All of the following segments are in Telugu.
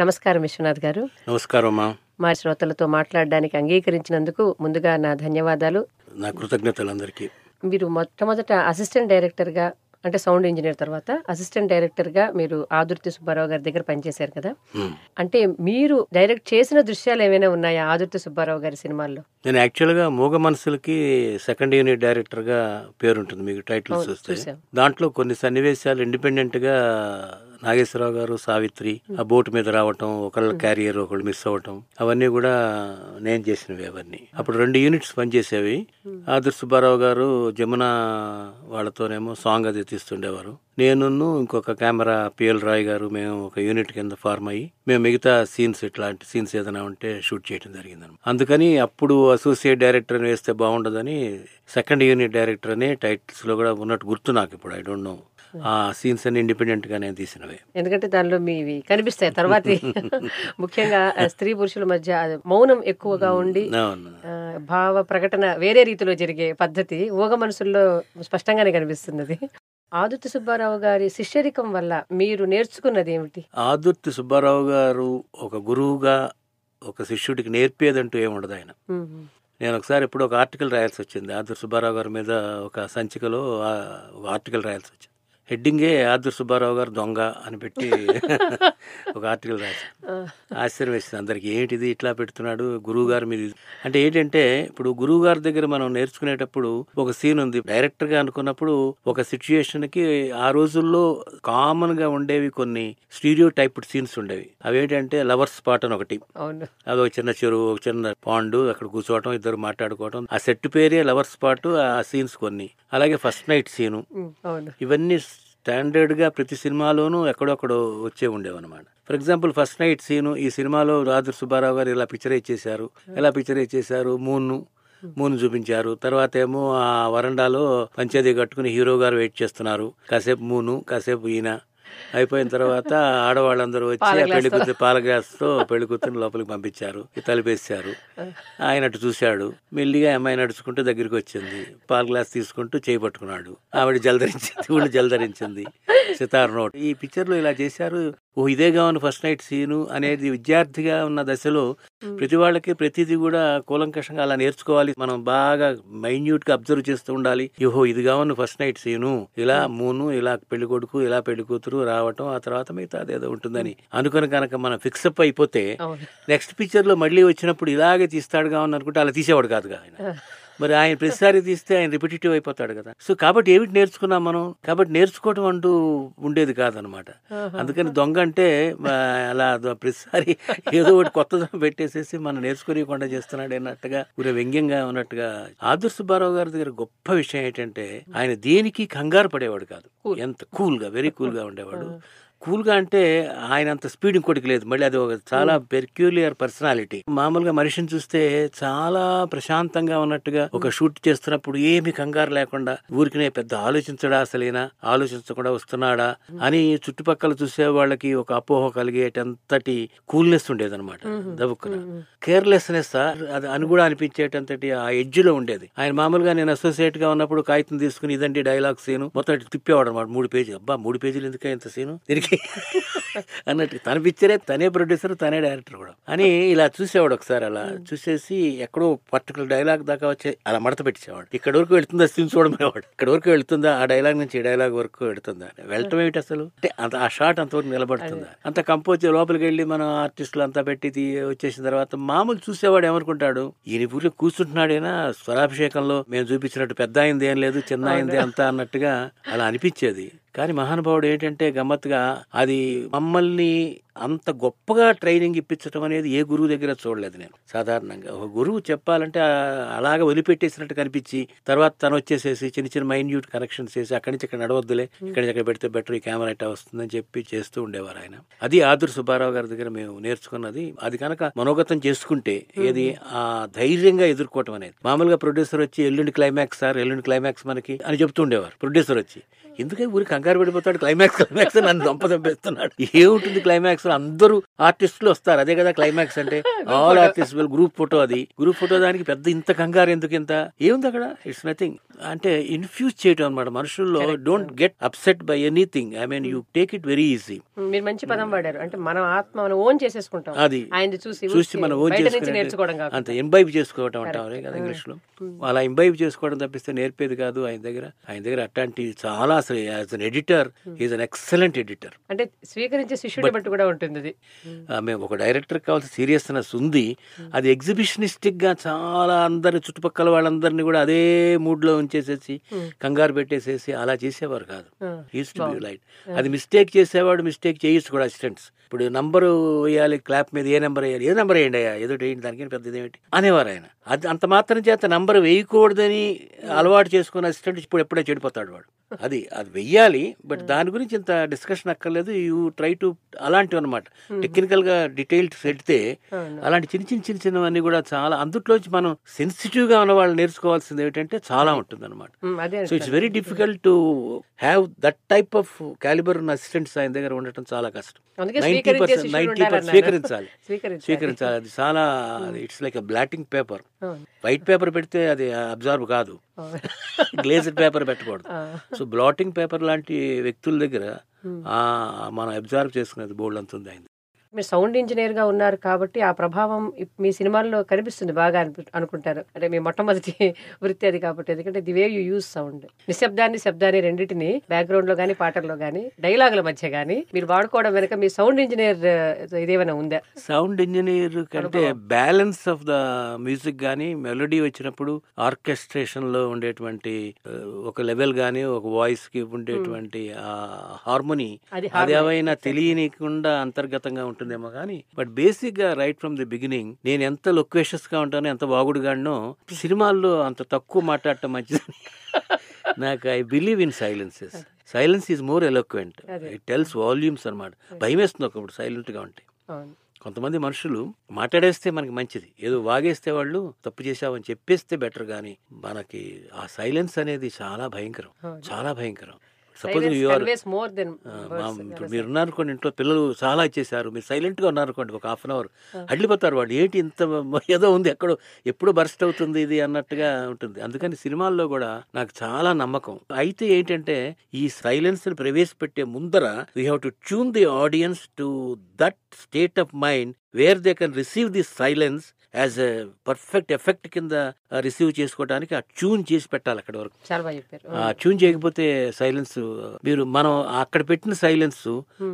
నమస్కారం విశ్వనాథ్ గారు. నమస్కారం. మా శ్రోతలతో మాట్లాడడానికి అంగీకరించినందుకు ముందుగా నా ధన్యవాదాలు, నా కృతజ్ఞతలు అందరికీ. మీరు మొట్టమొదట అసిస్టెంట్ డైరెక్టర్గా, అంటే సౌండ్ ఇంజనీర్ తర్వాత అసిస్టెంట్ డైరెక్టర్గా మీరు ఆదుర్తి సుబ్బారావు గారి దగ్గర పనిచేశారు కదా. అంటే మీరు డైరెక్ట్ చేసిన దృశ్యాలు ఏమైనా ఉన్నాయా ఆదుర్తి సుబ్బారావు గారి సినిమాల్లో? నేను యాక్చువల్గా మూగ మనసులకి సెకండ్ యూనిట్ డైరెక్టర్గా పేరుంటుంది మీకు టైటిల్స్ వస్తే. దాంట్లో కొన్ని సన్నివేశాలు ఇండిపెండెంట్గా నాగేశ్వరరావు గారు, సావిత్రి ఆ బోటు మీద రావటం, ఒకళ్ళ క్యారియర్ ఒకళ్ళు మిస్ అవ్వటం, అవన్నీ కూడా నేను చేసినవి. అవన్నీ అప్పుడు 2 యూనిట్స్ పనిచేసేవి. ఆదుర్తి సుబ్బారావు గారు జమున వాళ్ళతోనేమో సాంగ్ అది తీస్తుండేవారు. నేనున్ను ఇంకొక కెమెరా పిఎల్ రాయ్ గారు మేము ఒక యూనిట్ కింద ఫార్మ్ అయ్యి మేము మిగతా సీన్స్ ఇట్లాంటి సీన్స్ ఏదైనా ఉంటే షూట్ చేయడం జరిగిందనమాట. అందుకని అప్పుడు అసోసియేట్ డైరెక్టర్ వేస్తే బాగుండదని సెకండ్ యూనిట్ డైరెక్టర్ అనే టైటిల్స్లో కూడా ఉన్నట్టు గుర్తు నాకు. ఇప్పుడు ఐ డోంట్ నో ఆ సీన్స్ అన్ని ఇండిపెండెంట్ గా నేను తీసినవి, ఎందుకంటే దానిలో మీవి కనిపిస్తాయి. తర్వాత ముఖ్యంగా స్త్రీ పురుషుల మధ్య మౌనం ఎక్కువగా ఉండి భావ ప్రకటన వేరే రీతిలో జరిగే పద్ధతి ఊగ మనసుల్లో స్పష్టంగానే కనిపిస్తున్నది. ఆదుర్తి సుబ్బారావు గారి శిష్యరికం వల్ల మీరు నేర్చుకున్నది ఏమిటి? ఆదుర్తి సుబ్బారావు గారు ఒక గురువుగా ఒక శిష్యుడికి నేర్పేదంటూ ఏముండదు. ఆయన నేను ఒకసారి ఎప్పుడు ఒక ఆర్టికల్ రాయాల్సి వచ్చింది ఆదుర్తి సుబ్బారావు గారి మీద, ఒక సంచికలో ఒక ఆర్టికల్ రాయాల్సి వచ్చింది. హెడ్డింగే ఆదుర్తి సుబ్బారావు గారు దొంగ అని పెట్టి ఒక ఆర్టికల్ రాశాను. ఆశ్చర్యం వేసింది అందరికి, ఏంటిది ఇట్లా పెడుతున్నాడు గురువు గారు మీద. అంటే ఏంటంటే ఇప్పుడు గురువు గారి దగ్గర మనం నేర్చుకునేటప్పుడు ఒక సీన్ ఉంది డైరెక్టర్గా అనుకున్నప్పుడు ఒక సిచ్యుయేషన్కి. ఆ రోజుల్లో కామన్గా ఉండేవి కొన్ని స్టీరియో టైప్డ్ సీన్స్ ఉండేవి. అవేంటంటే లవర్స్ స్పాట్ అని ఒకటి, అది ఒక చిన్న చెరువు, ఒక చిన్న పాండు, అక్కడ కూర్చోవటం, ఇద్దరు మాట్లాడుకోవటం, ఆ సెట్ పేరే లవర్స్ స్పాట్. ఆ సీన్స్ కొన్ని, అలాగే ఫస్ట్ నైట్ సీను, ఇవన్నీ స్టాండర్డ్గా ప్రతి సినిమాలోనూ ఎక్కడొక్కడో వచ్చే ఉండేవన్నమాట. For example first night scene, ఈ సినిమాలో రాధర్ సుబ్బారావు గారు ఇలా పిక్చరైజ్ చేశారు, మూన్ చూపించారు. తర్వాత ఏమో ఆ వరండాలో పంచాయతీ కట్టుకుని హీరో గారు వెయిట్ చేస్తున్నారు, కాసేపు మూను కాసేపు ఈయన. అయిపోయిన తర్వాత ఆడవాళ్ళందరూ వచ్చి పెళ్లికూతురు పాల గ్లాస్తో పెళ్లికూతురుని లోపలికి పంపించారు, తలిపేశారు. ఆయన అటు చూశాడు, మెల్లిగా అమ్మాయి నడుచుకుంటూ దగ్గరికి వచ్చింది, పాల గ్లాస్ తీసుకుంటూ చేయి పట్టుకున్నాడు, ఆవిడ జలధరించింది, ఊళ్ళు జలధరించింది, సితారు నోట్. ఈ పిక్చర్లో ఇలా చేశారు, ఓ ఇదేగా ఉన్న ఫస్ట్ నైట్ సీను అనేది విద్యార్థిగా ఉన్న దశలో ప్రతి వాళ్ళకి ప్రతిదీ కూడా కూలంకషంగా అలా నేర్చుకోవాలి. మనం బాగా మైన్యూట్ గా అబ్జర్వ్ చేస్తూ ఉండాలి. ఓహో ఇదిగా ఉన్న ఫస్ట్ నైట్ సీను, ఇలా మూను, ఇలా పెళ్లి కొడుకు, ఇలా పెళ్లి కూతురు రావటం, ఆ తర్వాత మిగతా అదేదో ఉంటుందని అనుకుని కనుక మనం ఫిక్సప్ అయిపోతే నెక్స్ట్ పిక్చర్ లో మళ్ళీ వచ్చినప్పుడు ఇలాగే తీస్తాడుగా ఉన్న అనుకుంటే అలా తీసేవాడు కాదుగా ఆయన. మరి ఆయన ప్రతిసారి తీస్తే ఆయన రిపిటేటివ్ అయిపోతాడు కదా. సో కాబట్టి ఏమిటి నేర్చుకున్నాం మనం, కాబట్టి నేర్చుకోవటం అంటూ ఉండేది కాదనమాట. అందుకని దొంగ అంటే అలా ప్రతిసారి ఏదో ఒకటి కొత్తదనం పెట్టేసేసి మనం నేర్చుకోనివ్వకుండా చేస్తున్నాడు అన్నట్టుగా కొంచెం వ్యంగ్యంగా ఉన్నట్టుగా. ఆదుర్తి సుబ్బారావు గారి దగ్గర గొప్ప విషయం ఏంటంటే ఆయన దేనికి కంగారు పడేవాడు కాదు, ఎంత కూల్గా, వెరీ కూల్గా ఉండేవాడు. కూల్గా అంటే ఆయన అంత స్పీడ్ ఇంకోటికి లేదు. మళ్ళీ అది ఒక చాలా పెర్క్యులియర్ పర్సనాలిటీ. మామూలుగా మనిషిని చూస్తే చాలా ప్రశాంతంగా ఉన్నట్టుగా ఒక షూట్ చేస్తున్నప్పుడు ఏమి కంగారు లేకుండా, ఊరికినే పెద్ద ఆలోచించడా, అసలేనా ఆలోచించకుండా వస్తున్నాడా అని చుట్టుపక్కల చూసే వాళ్ళకి ఒక అపోహ కలిగేటంతటి కూల్నెస్ ఉండేదన్నమాట. దబుక్కున కేర్లెస్నెస్ అని కూడా అనిపించేటంతటి ఆ ఎడ్జ్ లో ఉండేది ఆయన. మామూలుగా నేను అసోసియేట్ గా ఉన్నప్పుడు కాగితం తీసుకుని ఇదండి డైలాగ్ సీను మొత్తం తిప్పేవాడు అనమాట. 3 పేజీలు, అబ్బా 3 పేజీలు ఎందుకే ఇంత సీను అన్నట్టు. తన పిక్చరే, తనే ప్రొడ్యూసర్, తనే డైరెక్టర్ కూడా అని ఇలా చూసేవాడు. ఒకసారి అలా చూసేసి ఎక్కడో పర్టికులర్ డైలాగ్ దాకా వచ్చి అలా మడత పెట్టేసేవాడు. ఇక్కడ వరకు వెళుతుందా సీన్ చూడమేవాడు, ఇక్కడ వరకు వెళుతుందా, ఆ డైలాగ్ నుంచి ఈ డైలాగ్ వరకు వెళుతుందా, వెళ్ళటం ఏమిటి అసలు, అంటే అంత ఆ షాట్ అంతవరకు నిలబడుతుందా, అంత కంపోజ్ లోపలికి వెళ్ళి మనం ఆర్టిస్టులు అంతా పెట్టి వచ్చేసిన తర్వాత మామూలు చూసేవాడు ఏమనుకుంటాడు, ఈయన ఊరిలో కూర్చుంటున్నాడైనా స్వరాభిషేకంలో మేము చూపించినట్టు పెద్ద అయింది ఏం లేదు, చిన్న అయింది అంతా అన్నట్టుగా అలా అనిపించేది. కానీ మహానుభావుడు ఏంటంటే గమ్మత్తుగా అది మమ్మల్ని అంత గొప్పగా ట్రైనింగ్ ఇప్పించడం అనేది ఏ గురువు దగ్గర చూడలేదు నేను. సాధారణంగా ఒక గురువు చెప్పాలంటే అలాగే వదిలిపెట్టేసినట్టు కనిపించి తర్వాత తను వచ్చేసేసి చిన్న చిన్న మైన్యూట్ కరెక్షన్స్ చేసి అక్కడి నుంచి ఇక్కడ నడవద్దులే, ఇక్కడి నుంచి అక్కడ పెడితే బెటర్, ఈ కెమెరా ఇట్లా వస్తుందని చెప్పి చేస్తూ ఉండేవారు ఆయన. అది ఆదుర్తి సుబ్బారావు గారి దగ్గర మేము నేర్చుకున్నది. అది కనుక మనోగతం చేసుకుంటే ఏది, ఆ ధైర్యంగా ఎదుర్కోవటం అనేది. మామూలుగా ప్రొడ్యూసర్ వచ్చి ఎల్లుండి క్లైమాక్స్ సార్, ఎల్లుండి క్లైమాక్స్ మనకి అని చెప్తూ ఉండేవారు ప్రొడ్యూసర్ వచ్చి. ఎందుకే ఊరి కంగారు పడిపోతాడు, క్లైమాక్స్ క్లైమాక్స్ నన్ను దంపదంపేస్తున్నాడు. ఏముంటుంది క్లైమాక్స్, అందరూ ఆర్టిస్టులు వస్తారు, అదే కదా క్లైమాక్స్ అంటే. ఆల్ ఆర్టిస్ట్ గ్రూప్ ఫోటో, అది గ్రూప్ ఫోటో దానికి పెద్ద ఇంత కంగారు ఎందుకు, ఇంత ఏముంది అక్కడ, ఇట్స్ నథింగ్. అంటే ఇన్ఫ్యూజ్ చేయడం అనమాట మనుషుల్లో. Don't get upset by anything, I mean you take it very easy. మీరు మంచి పదం వాడారు, అంటే మనం ఆత్మను ఓన్ చేసేసుకుంటాం, అది చూసి మనం ఓన్ చేసుకోవడం, అంత ఎంబైబ్ చేసుకోవడం అంటారు కదా ఇంగ్లీష్ లో. అలా ఎంబైబ్ చేసుకోవడం తప్పిస్తే నేర్పేది కాదు ఆయన దగ్గర. ఆయన దగ్గర అట్లాంటి చాలా, అసలు as an editor is an excellent editor. అంటే స్వీకరించే శిష్యుడి బట్టి కూడా ఉంటుంది. మేము ఒక డైరెక్టర్ కావాల్సిన సీరియస్నెస్ ఉంది, అది ఎగ్జిబిషనిస్టిక్ గా చాలా అందరి చుట్టుపక్కల వాళ్ళందరినీ కూడా అదే మూడ్ లో ఉంచేసేసి కంగారు పెట్టేసేసి అలా చేసేవారు కాదు. Is to be light. అది మిస్టేక్ చేసేవాడు మిస్టేక్ చేయొచ్చు కూడా అసిస్టెంట్స్. ఇప్పుడు నంబరు వేయాలి క్లాప్ మీద, ఏ నెంబర్ వేయాలి, ఏ నెంబర్ వేయండి అయ్యా, ఏదో వేయండి, దానికైనా పెద్దది ఏమిటి అనేవారు ఆయన. అది అంత మాత్రం చేత నంబర్ వేయకూడదని అలవాటు చేసుకున్న అసిస్టెంట్ ఇప్పుడు ఎప్పుడే చెడిపోతాడు వాడు. అది అది వెయ్యాలి, బట్ దాని గురించి ఇంత డిస్కషన్ అక్కర్లేదు. యూ ట్రై టు అలాంటివి అనమాట, టెక్నికల్ గా డీటెయిల్స్ పెడితే అలాంటి చిన్న చిన్న చిన్న చిన్నవన్నీ కూడా చాలా. అందుట్లోంచి మనం సెన్సిటివ్ గా ఉన్న వాళ్ళు నేర్చుకోవాల్సింది ఏంటంటే చాలా ఉంటుంది అనమాట. So it's very difficult to have that type of calibre ఉన్న అసిస్టెంట్స్ ఆయన దగ్గర ఉండటం చాలా కష్టం. 90% స్వీకరించాలి, అది చాలా, it's like blotting paper. White paper పెడితే అది అబ్జర్వ్ కాదు, గ్లేజ్డ్ పేపర్ పెట్టకూడదు. సో బ్లాటింగ్ పేపర్ లాంటి వ్యక్తుల దగ్గర మనం అబ్జర్వ్ చేసుకునేది బోల్డ్ అంత ఉంది. మీరు సౌండ్ ఇంజనీర్ గా ఉన్నారు కాబట్టి ఆ ప్రభావం మీ సినిమాల్లో కనిపిస్తుంది బాగా అనుకుంటారు. అంటే మీ మొట్టమొదటి వృత్తి అది కాబట్టి, ఎందుకంటే the way you use sound, నిశ్శబ్దాన్ని శబ్దాన్ని రెండింటిని బ్యాక్గ్రౌండ్ లో గానీ పాటల్లో గానీ డైలాగుల మధ్య గానీ మీరు వాడుకోవడం వెనుక మీ సౌండ్ ఇంజనీర్ ఇదేమైనా ఉందా? సౌండ్ ఇంజనీర్ కంటే బ్యాలెన్స్ ఆఫ్ ద మ్యూజిక్ గానీ, మెలోడీ వచ్చినప్పుడు ఆర్కెస్ట్రేషన్ లో ఉండేటువంటి ఒక లెవెల్ గానీ, ఒక వాయిస్ కి ఉండేటువంటి హార్మోనీ, అది ఏమైనా తెలియనికుండా అంతర్గతంగా ఉంటుంది. బట్ బేసిక్ గా రైట్ ఫ్రమ్ ది బిగినింగ్ నేను ఎంత లొక్వేషస్ గా ఉంటానో, ఎంత బాగుడుగానో, సినిమాల్లో అంత తక్కువ మాట్లాడటం మంచిదని నాకు. I believe in silences. Silence is more eloquent, it tells volumes అనమాట. భయం వేస్తుంది ఒకప్పుడు సైలెంట్ గా ఉంటే. కొంతమంది మనుషులు మాట్లాడేస్తే మనకి మంచిది, ఏదో వాగేస్తే వాళ్ళు తప్పు చేసామని చెప్పేస్తే బెటర్, కానీ మనకి ఆ సైలెన్స్ అనేది చాలా భయంకరం, చాలా భయంకరం. సపోజ్ ఇప్పుడు మీరున్నారనుకోండి ఇంట్లో, పిల్లలు చాలా ఇచ్చేసారు, మీరు సైలెంట్గా ఉన్నారనుకోండి ఒక హాఫ్ అన్ అవర్, అడ్లిపోతారు వాళ్ళు, ఏంటి ఇంత ఏదో ఉంది ఎక్కడో, ఎప్పుడు బర్స్ట్ అవుతుంది ఇది అన్నట్టుగా ఉంటుంది. అందుకని సినిమాల్లో కూడా నాకు చాలా నమ్మకం. అయితే ఏంటంటే ఈ సైలెన్స్ని ప్రవేశపెట్టే ముందర we have to tune the audience to that state of mind where they can receive the silence as a perfect effect కింద రిసీవ్ చేసుకోవడానికి ఆ ట్యూన్ చేసి పెట్టాలి అక్కడ వరకు. ఆ ట్యూన్ చేయకపోతే సైలెన్స్, మీరు మనం అక్కడ పెట్టిన సైలెన్స్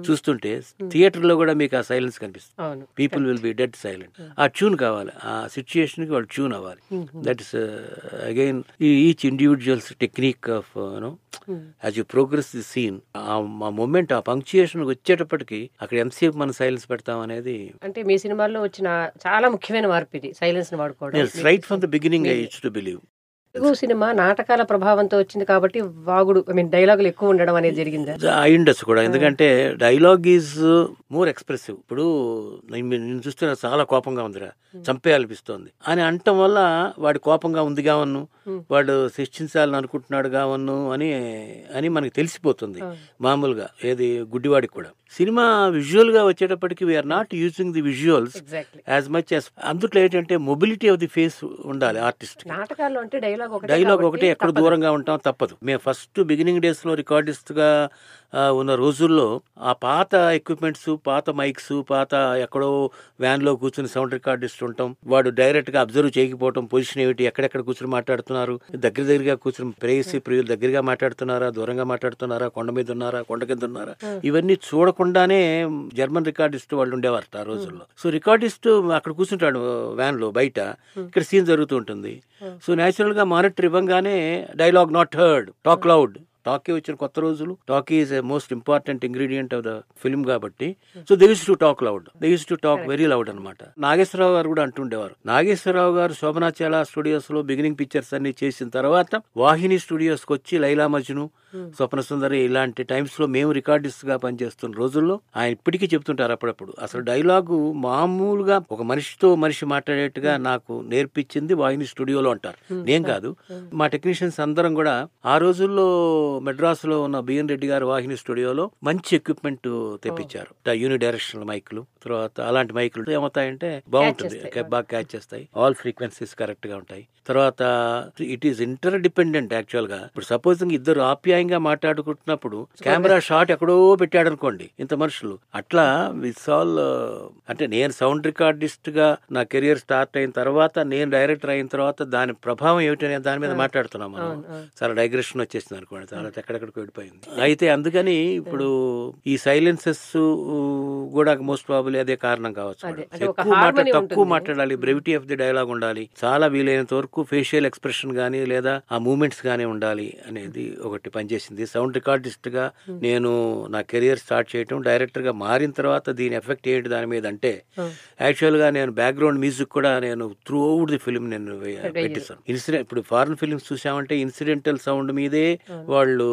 చూస్తుంటే థియేటర్ లో కూడా మీకు ఆ సైలెన్స్ కనిపిస్తుంది. People will be dead silent. ఆ ట్యూన్ కావాలి, ఆ సిచ్యుయేషన్ కి వాళ్ళు ట్యూన్ అవ్వాలి. That is again each individuals technique of you know as you progress the scene. ఆ మూమెంట్, ఆ పంక్చుయేషన్ వచ్చేటప్పటికి అక్కడ ఎంతసేపు మనం సైలెన్స్ పెడతాం అనేది, అంటే మీ సినిమాల్లో వచ్చిన చాలా ముఖ్యమైన మార్పు ఇది, సైలెన్స్ ని వాడుకోవడం. Right from the beginning I used to believe. Telugu cinema నాటకాల ప్రభావంతో వచ్చింది కాబట్టి వాగుడు, ఐ మీన్ డైలాగులు ఎక్కువ ఉండడం అనేది జరిగింది. అయి ఉండొచ్చు కూడా, ఎందుకంటే డైలాగ్ ఈజ్ మోర్ ఎక్స్ప్రెసివ్. ఇప్పుడు నేను చూస్తున్నా చాలా కోపంగా ఉందిరా, చంపేయాలనిపిస్తోంది అని అంటం వల్ల వాడు కోపంగా ఉంది కావను, వాడు శిక్షించాలని అనుకుంటున్నాడు కావను అని అని మనకి తెలిసిపోతుంది మామూలుగా, ఏది గుడ్డివాడికి కూడా. సినిమా విజువల్ గా వచ్చేటప్పటికి we are not using the visuals as much as. అందుట్లో ఏంటంటే మొబిలిటీ ఆఫ్ ది ఫేస్ ఉండాలి ఆర్టిస్ట్. నాటకాల్లో అంటే డైలాగ్ ఒకటే, ఎక్కడ దూరంగా ఉంటాం తప్పదు. మేము ఫస్ట్ బిగినింగ్ డేస్ లో రికార్డిస్ట్ గా ఉన్న రోజుల్లో ఆ పాత ఎక్విప్మెంట్స్, పాత మైక్స్, పాత ఎక్కడో వ్యాన్ లో కూర్చుని సౌండ్ రికార్డిస్ట్ ఉంటాం, వాడు డైరెక్ట్ గా అబ్జర్వ్ చేయకపోవటం, పొజిషన్ ఏమిటి, ఎక్కడెక్కడ కూర్చుని మాట్లాడుతున్నారు, దగ్గర దగ్గరగా కూర్చుని ప్రేయసి ప్రియులు దగ్గరగా మాట్లాడుతున్నారా, దూరంగా మాట్లాడుతున్నారా, కొండ మీద ఉన్నారా, కొండ కింద ఉన్నారా, ఇవన్నీ చూడకుండానే జర్మన్ రికార్డిస్ట్ వాళ్ళు ఉండేవారు ఆ రోజుల్లో. సో రికార్డిస్ట్ అక్కడ కూర్చుంటాడు వ్యాన్ లో బయట, ఇక్కడ సీన్ జరుగుతూ ఉంటుంది. సో నేచురల్ గా మానిటర్ ఇవ్వంగానే dialogue not heard, talk loud. Talkie వచ్చిన కొత్త రోజులు, talkie is a most important ingredient of the film కాబట్టి, so they use to talk loud, they use to talk very loud అనమాట. నాగేశ్వరరావు గారు కూడా అంటుండేవారు. నాగేశ్వరరావు గారు శోభనాచల స్టూడియోస్ లో బిగినింగ్ పిక్చర్స్ అన్ని చేసిన తర్వాత వాహిని స్టూడియోస్ కి వచ్చి లైలా మజ్ను, స్వప్న సుందరి ఇలాంటి టైమ్స్లో మేము రికార్డిస్ట్గా పనిచేస్తున్న రోజుల్లో ఆయన ఇప్పటికీ చెప్తుంటారు అప్పుడప్పుడు. అసలు డైలాగు మామూలుగా ఒక మనిషితో మనిషి మాట్లాడేట్టుగా నాకు నేర్పించింది వాహిని స్టూడియోలో అంటారు. నేను కాదు, మా టెక్నీషియన్స్ అందరం కూడా. ఆ రోజుల్లో మెడ్రాస్లో ఉన్న బిఎన్ రెడ్డి గారు వాహిని స్టూడియోలో మంచి ఎక్విప్మెంట్ తెప్పించారు. యూని డైరెక్షనల్ మైకులు, తర్వాత అలాంటి మైకులు ఏమవుతాయంటే బాగుంటుంది, బాగా క్యాచ్ చేస్తాయి, ఆల్ ఫ్రీక్వెన్సీస్ కరెక్ట్ గా ఉంటాయి. తర్వాత it is interdependent actual గా. ఇప్పుడు సపోజ్ ఇద్దరు ఆప్యాయంగా మాట్లాడుకుంటున్నప్పుడు కెమెరా షాట్ ఎక్కడో పెట్టాడు అనుకోండి, ఇంత మనుషులు అట్లా విత్ ఆల్. అంటే నేను సౌండ్ రికార్డిస్ట్ గా నా కెరియర్ స్టార్ట్ అయిన తర్వాత, నేను డైరెక్టర్ అయిన తర్వాత దాని ప్రభావం ఏమిటనే దాని మీద మాట్లాడుతున్నాం మనం. చాలా డైగ్రెషన్ వచ్చేసింది అనుకోండి, తర్వాత ఎక్కడెక్కడికి వెళ్ళిపోయింది. అయితే అందుకని ఇప్పుడు ఈ సైలెన్సెస్ కూడా మోస్ట్ ప్రాబబ్లీ అదే కారణం కావచ్చు. ఎక్కువ మాట తక్కువ మాట్లాడాలి, బ్రెవిటీ ఆఫ్ ది డైలాగ్ ఉండాలి, చాలా వీలైనంత వరకు ఫేషియల్ ఎక్స్ప్రెషన్ కానీ లేదా ఆ మూమెంట్స్ కానీ ఉండాలి అనేది ఒకటి పనిచేసింది. సౌండ్ రికార్డిస్ట్ గా నేను నా కెరియర్ స్టార్ట్ చేయటం, డైరెక్టర్ గా మారిన తర్వాత దీని ఎఫెక్ట్ ఏంటి దాని మీద అంటే, యాక్చువల్ గా నేను బ్యాక్గ్రౌండ్ మ్యూజిక్ కూడా నేను త్రూ అవుట్ ది ఫిల్మ్ నేను పెట్టిస్తాను. ఇప్పుడు ఫారెన్ ఫిల్మ్స్ చూసామంటే ఇన్సిడెంటల్ సౌండ్ మీదే వాళ్ళు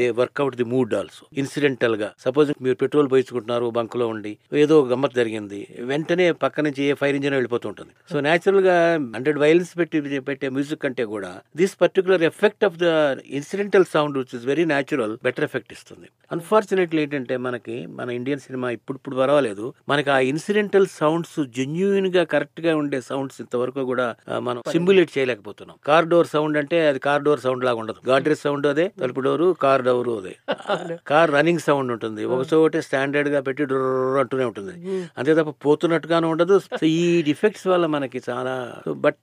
they work out the mood also. Incidental గా సపోజ్ మీరు పెట్రోల్ పోయించుకుంటున్నారు బంక్ లో ఉండి, ఏదో గమ్మత్ జరిగింది, వెంటనే పక్క నుంచి ఏ ఫైర్ ఇంజిన్ వెళ్ళిపోతుంటుంది. సో న్యాచురల్ గా 100 వైలెన్స్ పెట్టే మ్యూజిక్ కంటే కూడా this particular effect of the incidental sound which is very natural better effect ఇస్తుంది. అన్ఫార్చునేట్లీ ఏంటంటే మనకి మన ఇండియన్ సినిమా ఇప్పుడు పర్వాలేదు, మనకి ఆ ఇన్సిడెంటల్ సౌండ్స్ జెన్యూన్ గా కరెక్ట్ గా ఉండే సౌండ్స్ ఇంతవరకు కూడా మనం సిమ్యులేట్ చేయలేకపోతున్నాం. కార్ డోర్ సౌండ్ అంటే అది కార్ డోర్ సౌండ్ లాగా ఉండదు. గాడ్రేజ్ సౌండ్ అదే, తలుపు డోరు, కార్ డోరు అదే. కార్ రన్నింగ్ సౌండ్ ఉంటుంది, ఒక చోటే స్టాండర్డ్ గా పెట్టి డోర్ అంటూనే ఉంటుంది, అంతే తప్ప పోతున్నట్టుగానే ఉండదు. సో ఈ డిఫెక్ట్స్ వల్ల మనకి చాలా, but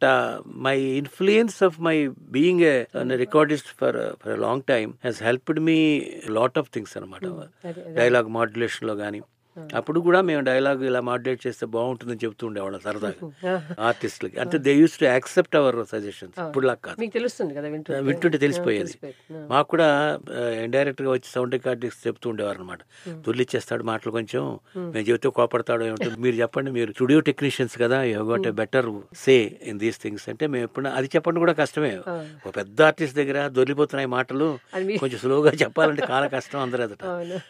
my influence of my being a recordist for long time has helped me lot of things అనమాట. డైలాగ్ మాడ్యులేషన్ లో కానీ అప్పుడు కూడా మేము డైలాగ్ ఇలా మాడ్యులేట్ చేస్తే బాగుంటుందని చెప్తూ ఉండేవాళ్ళం సరదాగా ఆర్టిస్టులకి. అంటే they use to accept our suggestions. ఇప్పుడు లాగా కాదు, వింటుంటే తెలిసిపోయేది. మాకు కూడా ఇండైరెక్ట్ గా వచ్చి సౌండ్ రికార్డింగ్స్ చెప్తూ ఉండేవారు అనమాట. తొలిచ్చేస్తాడు మాటలు, కొంచెం మేము చెబితే కోపడతాడు ఏమిటో, మీరు చెప్పండి, మీరు స్టూడియో టెక్నీషియన్స్ కదా, you have got a better say in these things అంటే మేము ఎప్పుడు అది చెప్పడం కూడా కష్టమే. ఒక పెద్ద ఆర్టిస్ట్ దగ్గర దొరికిపోతున్నాయి మాటలు, కొంచెం స్లోగా చెప్పాలంటే చాలా కష్టం అందరూ అదట.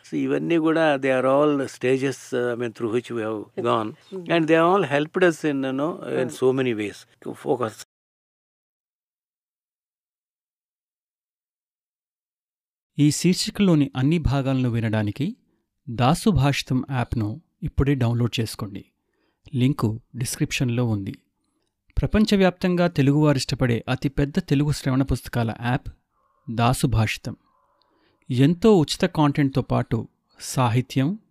సో ఇవన్నీ కూడా they are all stage through which we have gone and they all helped us in, you know, in so many ways to focus. ఈ శీర్షికలోని అన్ని భాగాలను వినడానికి దాసు భాషితం యాప్ను ఇప్పుడే డౌన్లోడ్ చేసుకోండి. లింకు డిస్క్రిప్షన్లో ఉంది. ప్రపంచవ్యాప్తంగా తెలుగువారు ఇష్టపడే అతిపెద్ద తెలుగు శ్రవణ పుస్తకాల యాప్ దాసు భాషితం. ఎంతో ఉచిత కాంటెంట్తో పాటు సాహిత్యం,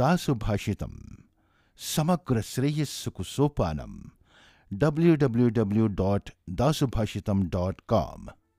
దాసు భాషితం సమగ్ర శ్రేయస్సుకు సోపానం. www.dasubhashitam.com